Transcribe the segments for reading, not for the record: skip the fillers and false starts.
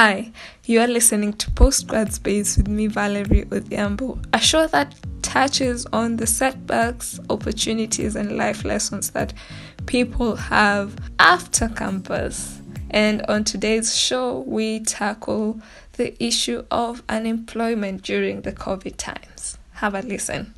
Hi, you are listening to Postgrad Space with me, Valerie Odhiambo, a show that touches on the setbacks, opportunities, and life lessons that people have after campus. And on today's show, we tackle the issue of unemployment during the COVID times. Have a listen.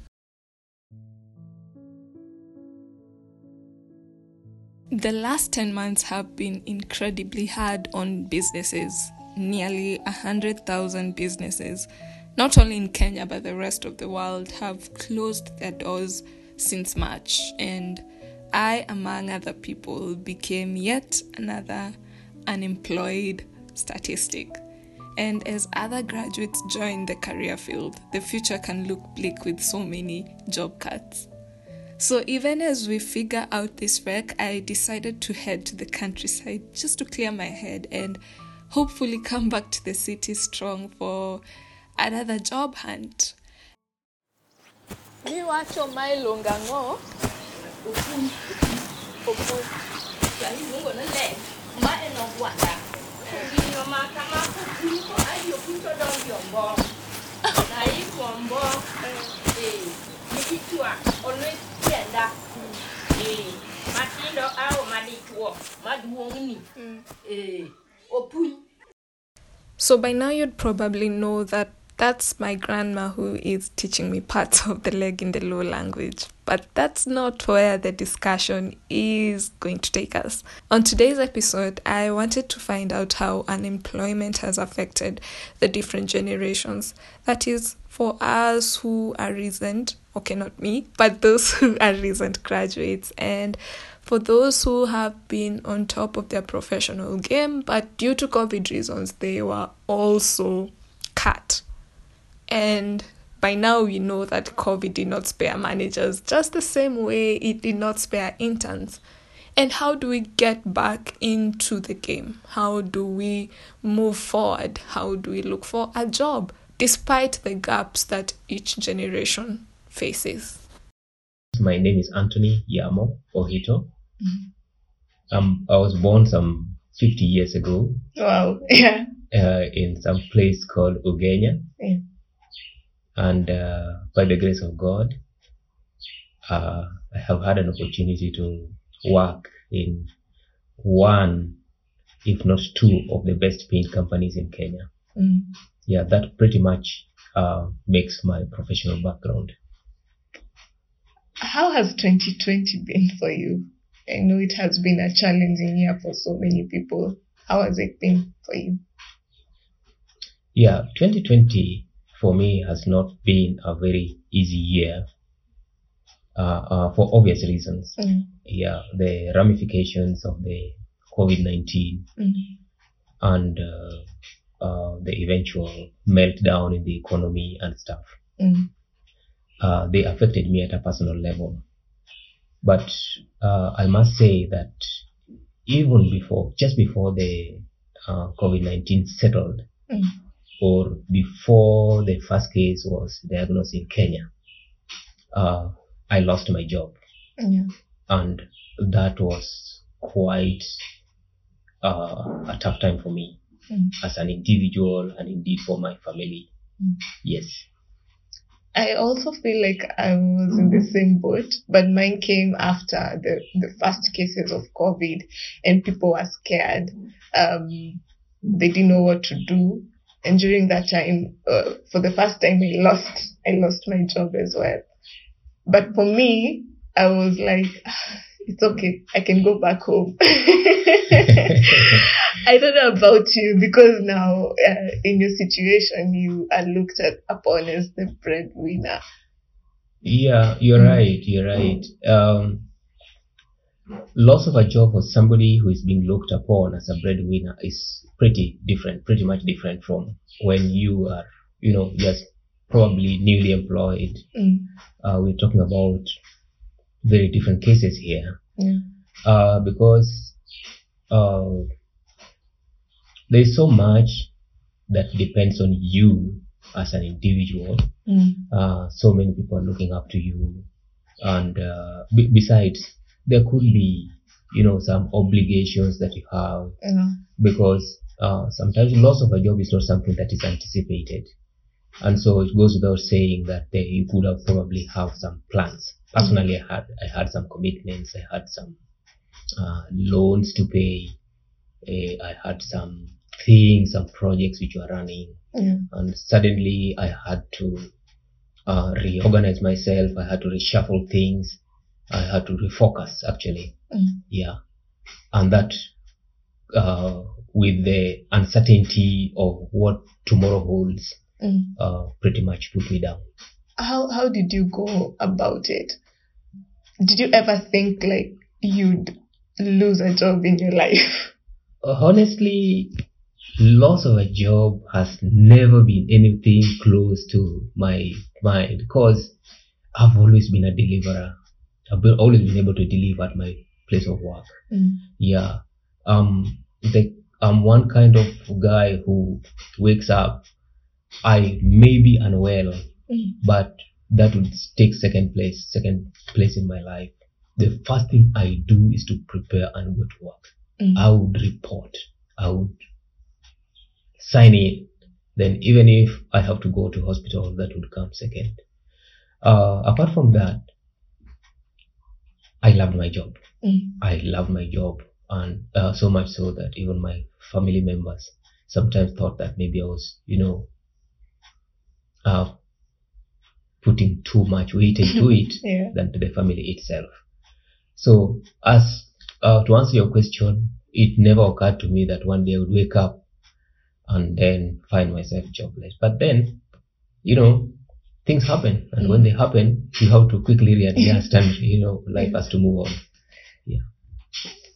The last 10 months have been incredibly hard on businesses, nearly 100,000 businesses, not only in Kenya but the rest of the world, have closed their doors since March, and I, among other people, became yet another unemployed statistic. And as other graduates join the career field, the future can look bleak with so many job cuts. So even as we figure out this wreck, I decided to head to the countryside just to clear my head and hopefully come back to the city strong for another job hunt. So by now you'd probably know that that's my grandma who is teaching me parts of the Legindelo language. But that's not where the discussion is going to take us. On today's episode, I wanted to find out how unemployment has affected the different generations. That is, for us who are recent, okay, not me, but those who are recent graduates, and for those who have been on top of their professional game, but due to COVID reasons, they were also cut. And by now, we know that COVID did not spare managers, just the same way it did not spare interns. And how do we get back into the game? How do we move forward? How do we look for a job, despite the gaps that each generation faces? My name is Anthony Yamo Ojito. I was born some 50 years ago. Wow, yeah. In some place called Ugenya. Yeah. And by the grace of God, I have had an opportunity to work in one, if not two, of the best paying companies in Kenya. Mm. Yeah, that pretty much makes my professional background. How has 2020 been for you? I know it has been a challenging year for so many people. How has it been for you? Yeah, 2020 for me has not been a very easy year for obvious reasons. Mm. Yeah, the ramifications of the COVID-19 and the eventual meltdown in the economy and stuff. Mm. They affected me at a personal level. But I must say that even before, just before the COVID-19 settled, or before the first case was diagnosed in Kenya, I lost my job. Yeah. And that was quite a tough time for me as an individual and indeed for my family. Mm. Yes. I also feel like I was in the same boat, but mine came after the first cases of COVID, and people were scared. They didn't know what to do, and during that time, for the first time, I lost my job as well. But for me, I was like, it's okay, I can go back home. I don't know about you, because now in your situation, you are looked upon as the breadwinner. Yeah, you're right. Loss of a job for somebody who is being looked upon as a breadwinner is pretty much different from when you are, just probably newly employed. Mm. We're talking about very different cases here. Yeah. Because there is so much that depends on you as an individual. Mm. So many people are looking up to you. And besides, there could be, some obligations that you have. Yeah. Because sometimes loss of a job is not something that is anticipated. And so it goes without saying that you could have probably have some plans. Personally, I had some commitments. I had some loans to pay. I had some things, some projects which were running. Yeah. And suddenly I had to reorganize myself. I had to reshuffle things. I had to refocus, actually. Yeah. And that with the uncertainty of what tomorrow holds, pretty much put me down. How did you go about it? Did you ever think like you'd lose a job in your life? Honestly, loss of a job has never been anything close to my mind, because I've always been a deliverer. I've always been able to deliver at my place of work. Yeah. I'm one kind of guy who wakes up, I may be unwell, but that would take second place in my life. The first thing I do is to prepare and go to work. I would report, I would sign in. Then even if I have to go to hospital, that would come second. Apart from that, I loved my job. I loved my job, and so much so that even my family members sometimes thought that maybe I was, putting too much weight into it than to the family itself. So as to answer your question, it never occurred to me that one day I would wake up and then find myself jobless. But then, things happen, and when they happen, you have to quickly readjust, and life has to move on. Yeah.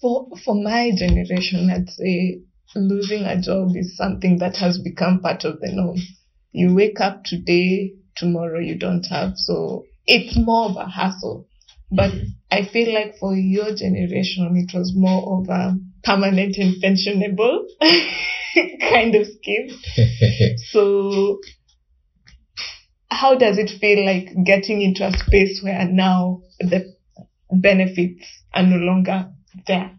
For my generation, I'd say losing a job is something that has become part of the norm. You wake up today, tomorrow you don't have, so it's more of a hassle. But I feel like for your generation, it was more of a permanent and pensionable kind of scheme. So how does it feel like getting into a space where now the benefits are no longer there?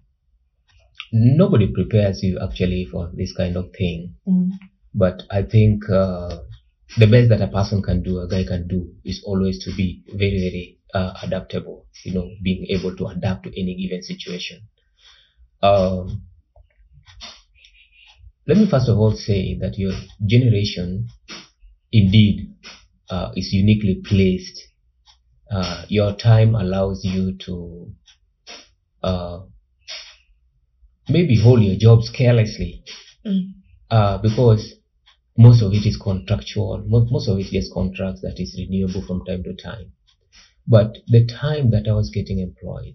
Nobody prepares you actually for this kind of thing. But I think the best that a guy can do is always to be very, very adaptable, being able to adapt to any given situation. Let me first of all say that your generation indeed is uniquely placed. Your time allows you to maybe hold your jobs carelessly, because most of it is contractual. Most of it is contracts that is renewable from time to time. But the time that I was getting employed,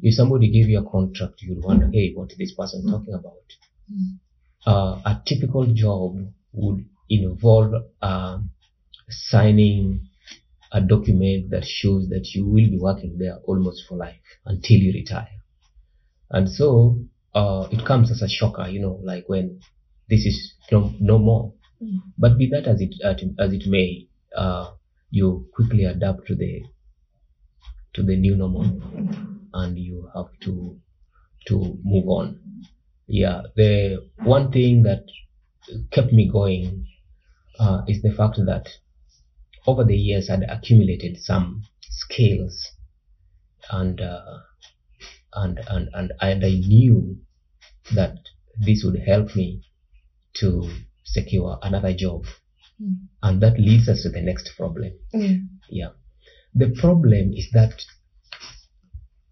if somebody gave you a contract, you'd wonder, hey, what is this person talking about? A typical job would involve signing a document that shows that you will be working there almost for life until you retire. And so it comes as a shocker, like when this is no more. But be that as it may, you quickly adapt to the new normal, and you have to move on. Yeah, the one thing that kept me going is the fact that over the years I'd accumulated some skills, and I knew that this would help me to secure another job, and that leads us to the next problem. Yeah. The problem is that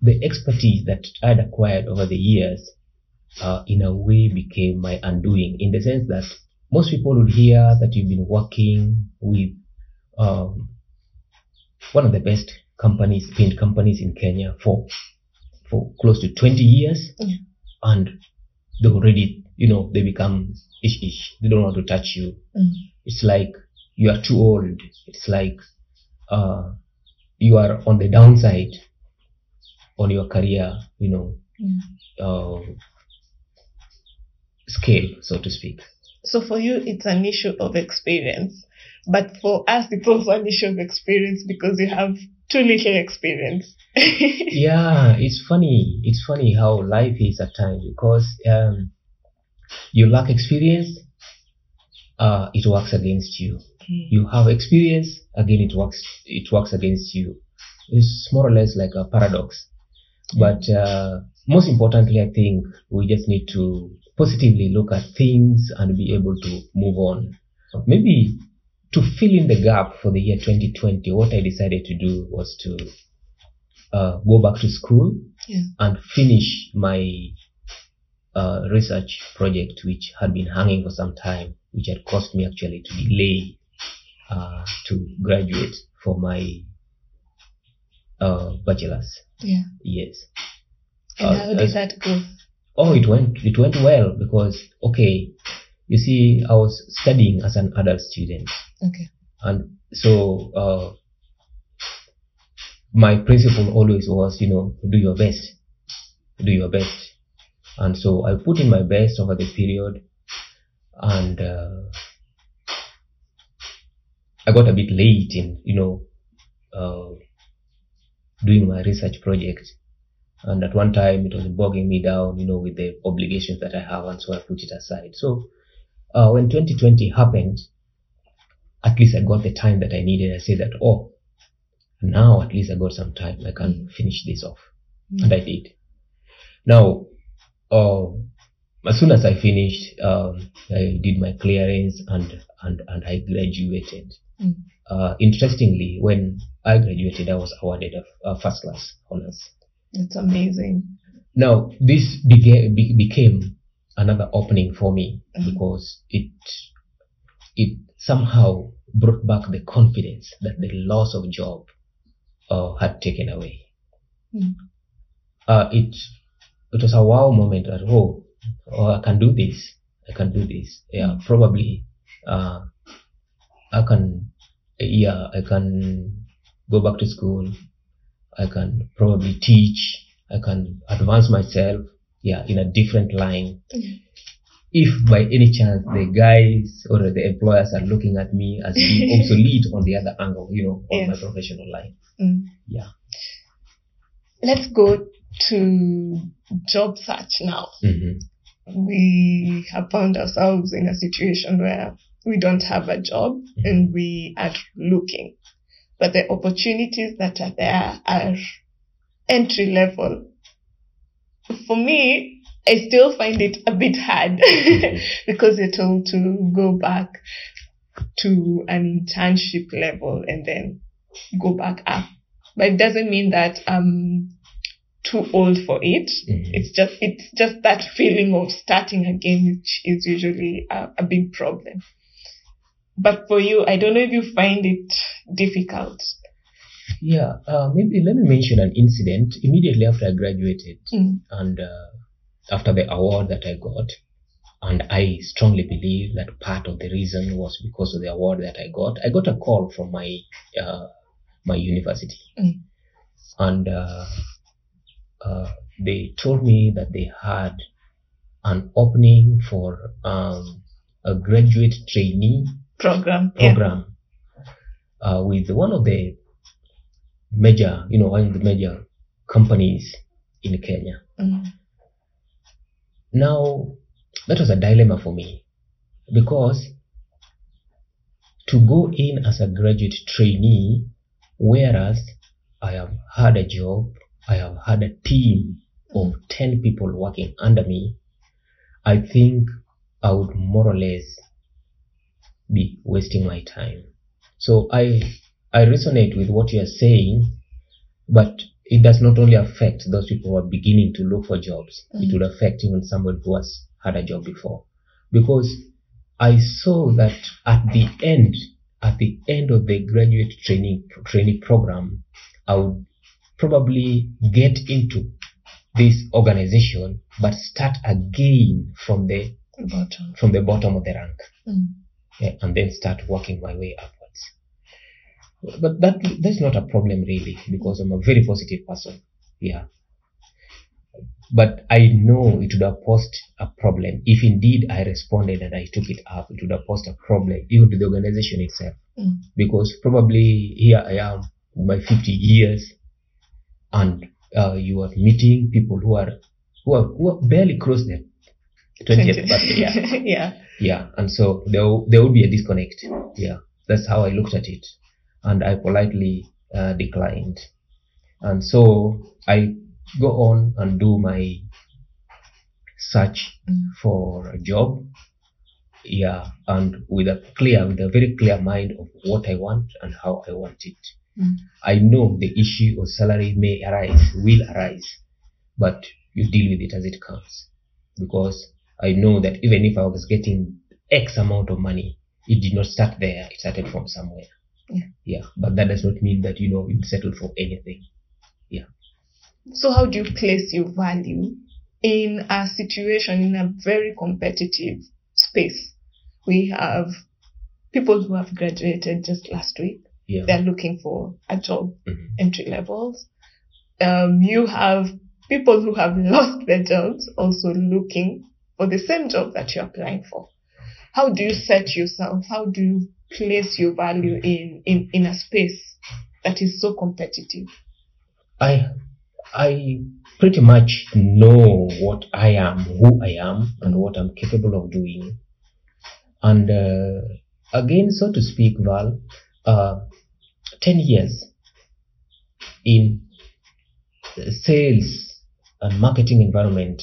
the expertise that I'd acquired over the years in a way became my undoing, in the sense that most people would hear that you've been working with one of the best companies, paint companies in Kenya for close to 20 years, and they already, they become ish. They don't want to touch you. It's like you are too old. It's like you are on the downside on your career, scale, so to speak. So for you, it's an issue of experience. But for us, it's also an issue of experience because you have too little experience. Yeah, it's funny. It's funny how life is at times, because You lack experience, it works against you. Okay. You have experience, again it works against you. It's more or less like a paradox. But most importantly, I think we just need to positively look at things and be able to move on. Maybe to fill in the gap for the year 2020, what I decided to do was to go back to school, yeah, and finish my research project, which had been hanging for some time, which had caused me actually to delay to graduate for my bachelor's. Yeah. Yes. And how did that go? Oh, it went well, because okay, you see, I was studying as an adult student. Okay. And so my principle always was, you know, do your best. And so I put in my best over the period, and I got a bit late in, you know, doing my research project, and at one time it was bogging me down, you know, with the obligations that I have, and so I put it aside. So when 2020 happened, at least I got the time that I needed. I said that, oh, now at least I got some time, I can finish this off. And I did. Now as soon as I finished, I did my clearance and I graduated. Interestingly, when I graduated, I was awarded a first class honors. That's amazing. Now, this became another opening for me, because it somehow brought back the confidence that the loss of job had taken away. It was a wow moment that, oh, I can do this. Yeah, probably I can go back to school, I can probably teach, I can advance myself, yeah, in a different line. If by any chance the guys or the employers are looking at me as being obsolete on the other angle, you know, on my professional line. Yeah. Let's go to job search now. We have found ourselves in a situation where we don't have a job, and we are looking. But the opportunities that are there are entry level. For me, I still find it a bit hard because you're told to go back to an internship level and then go back up. But it doesn't mean that I'm too old for it. It's just that feeling of starting again, which is usually a big problem. But for you, I don't know if you find it difficult. Yeah, maybe let me mention an incident immediately after I graduated, and after the award that I got. And I strongly believe that part of the reason was because of the award that I got. I got a call from my my university, and they told me that they had an opening for a graduate trainee program with one of the major, you know, companies in Kenya. Now, that was a dilemma for me, because to go in as a graduate trainee, whereas I have had a job, I have had a team of 10 people working under me, I think I would more or less be wasting my time. So I resonate with what you are saying, but it does not only affect those people who are beginning to look for jobs. It would affect even somebody who has had a job before, because I saw that at the end of the graduate training program, I would probably get into this organization, but start again from the bottom of the rank. Yeah, and then start working my way upwards. But that's not a problem really, because I'm a very positive person. Yeah. But I know it would have posed a problem. If indeed I responded and I took it up, it would have posed a problem even to the organization itself. Because probably here I am, my 50 years, and you are meeting people who are barely crossed their 20th birthday, yeah. Yeah, and so there would be a disconnect. Yeah, that's how I looked at it, and I politely declined. And so I go on and do my search for a job, and with a very clear mind of what I want and how I want it. I know the issue of salary will arise, but you deal with it as it comes, because I know that even if I was getting X amount of money, it did not start there. It started from somewhere. Yeah. Yeah. But that does not mean that, you settle for anything. Yeah. So how do you place your value in a situation, in a very competitive space? We have people who have graduated just last week. Yeah. They're looking for a job, entry levels. You have people who have lost their jobs also looking for the same job that you're applying for. How do you set yourself? How do you place your value in a space that is so competitive? I pretty much know what I am, who I am, and what I'm capable of doing. And again, so to speak, Val, 10 years in sales and marketing environment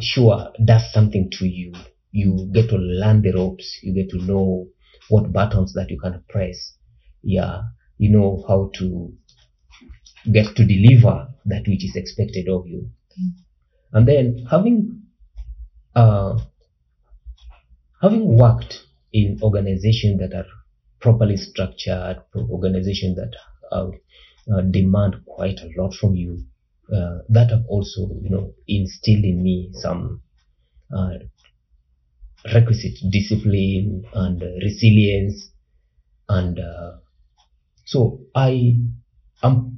sure does something to you. You get to learn the ropes. You get to know what buttons that you can press. Yeah, you know how to get to deliver that which is expected of you. And then having worked in organizations that are properly structured, organizations that demand quite a lot from you, that have also, instilled in me some requisite discipline and resilience. And so I'm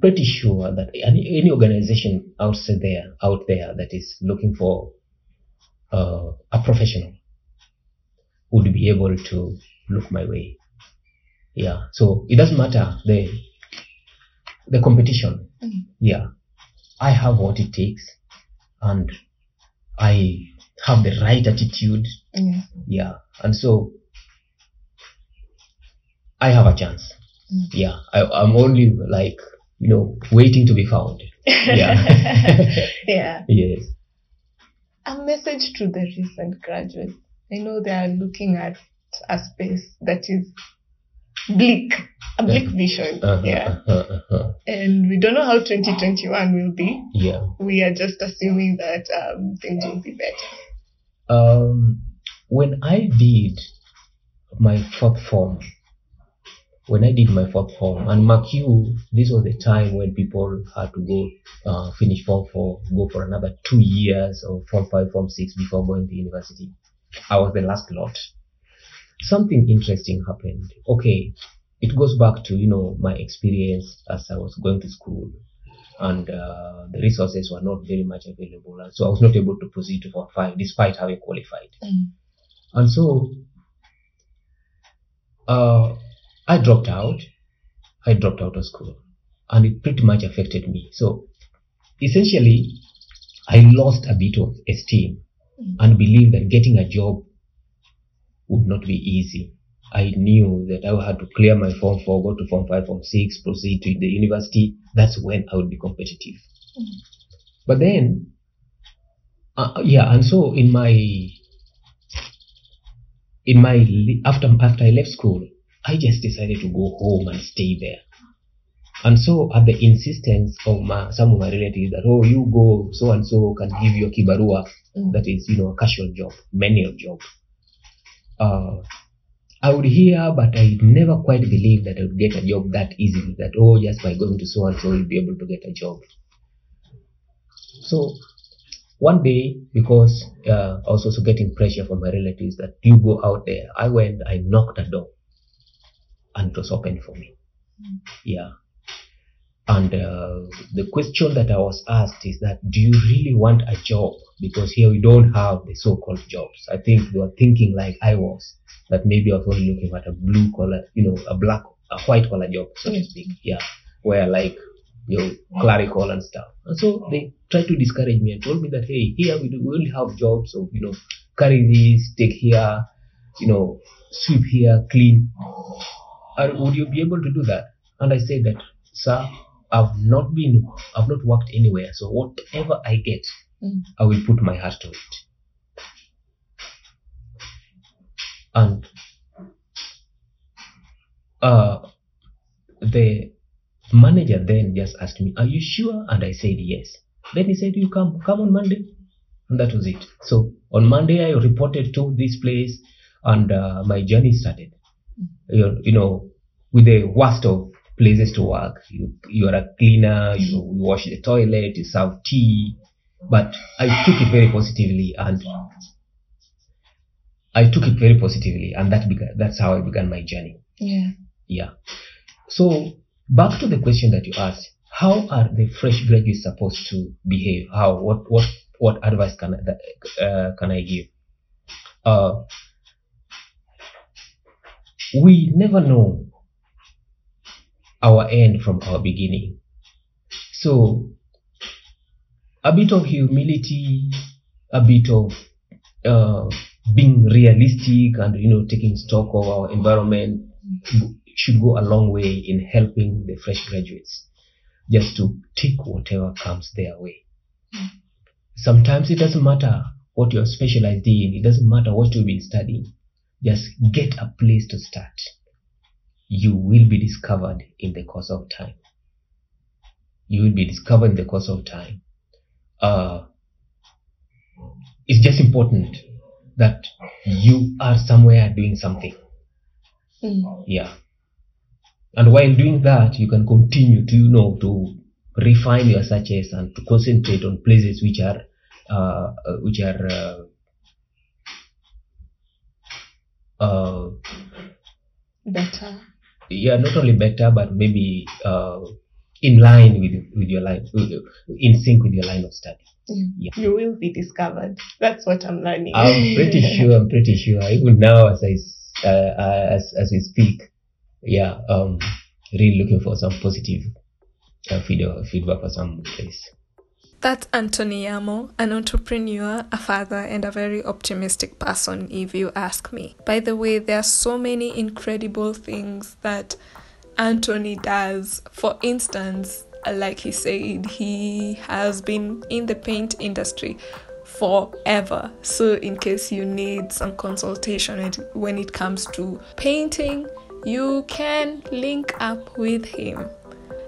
pretty sure that any organization out there that is looking for a professional would be able to look my way. Yeah. So it doesn't matter the competition. Yeah. I have what it takes, and I have the right attitude. Yeah. And so I have a chance. Yeah. I'm only waiting to be found. Yeah. Yeah. Yes. A message to the recent graduates. I know they are looking at a space that is bleak vision. And we don't know how 2021 will be. Yeah. We are just assuming that things will be better. When I did my fourth form, and mark you, this was the time when people had to go finish form 4, go for another 2 years of form 5, form 6 before going to university. I was the last lot. Something interesting happened. Okay, it goes back to, my experience as I was going to school, and the resources were not very much available. And so I was not able to proceed to form 5 despite having qualified. And so I dropped out. I dropped out of school, and it pretty much affected me. So essentially, I lost a bit of esteem and believed that getting a job would not be easy. I knew that I had to clear my form 4, go to form 5, form 6, proceed to the university. That's when I would be competitive. But then, and so after I left school, I just decided to go home and stay there. And so, at the insistence of some of my relatives that, you go, so and so can give you a kibarua, that is, a casual job, manual job. I would hear, but I never quite believed that I would get a job that easily, that just by going to so and so you'll be able to get a job. So one day, because I was also getting pressure from my relatives that you go out there, I went, I knocked a door, and it was open for me. Yeah. And the question that I was asked is that, do you really want a job? Because here we don't have the so-called jobs. I think they were thinking like I was, that maybe I was only looking at a blue collar, a white collar job, so to speak. Yeah. Where like clerical and stuff. And so they tried to discourage me and told me that, hey, here we will have jobs of, carry this, take here, sweep here, clean. Would you be able to do that? And I said that, sir, I've not worked anywhere. So whatever I get, I will put my heart to it. And the manager then just asked me, are you sure? And I said, yes. Then he said, you come on Monday. And that was it. So on Monday, I reported to this place and my journey started. With the worst of places to work. You are a cleaner, you wash the toilet, you serve tea. But I took it very positively, and that's how I began my journey. Yeah. So back to the question that you asked, how are the fresh graduates supposed to behave? What advice can I give? We never know our end from our beginning. So a bit of humility, a bit of being realistic and, taking stock of our environment should go a long way in helping the fresh graduates just to take whatever comes their way. Sometimes it doesn't matter what you're specialized in. It doesn't matter what you've been studying. Just get a place to start. You will be discovered in the course of time. It's just important that you are somewhere doing something. Yeah. And while doing that, you can continue to, to refine your searches and to concentrate on places which are, better. Yeah, not only better, but maybe in line with your life, in sync with your line of study. Yeah. You will be discovered. That's what I'm learning. I'm pretty sure. Even now, as we speak, really looking for some positive feedback for some place. That's Anthony Yamo, an entrepreneur, a father, and a very optimistic person, if you ask me. By the way, there are so many incredible things that Anthony does. For instance, like he said, he has been in the paint industry forever. So in case you need some consultation when it comes to painting, you can link up with him.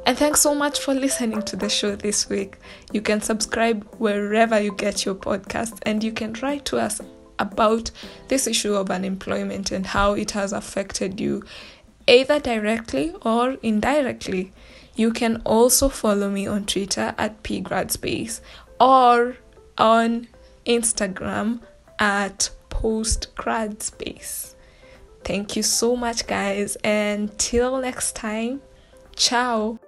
And thanks so much for listening to the show this week. You can subscribe wherever you get your podcast, and you can write to us about this issue of unemployment and how it has affected you, either directly or indirectly. You can also follow me on Twitter at @pgradspace or on Instagram at @postgradspace. Thank you so much, guys, and till next time, ciao.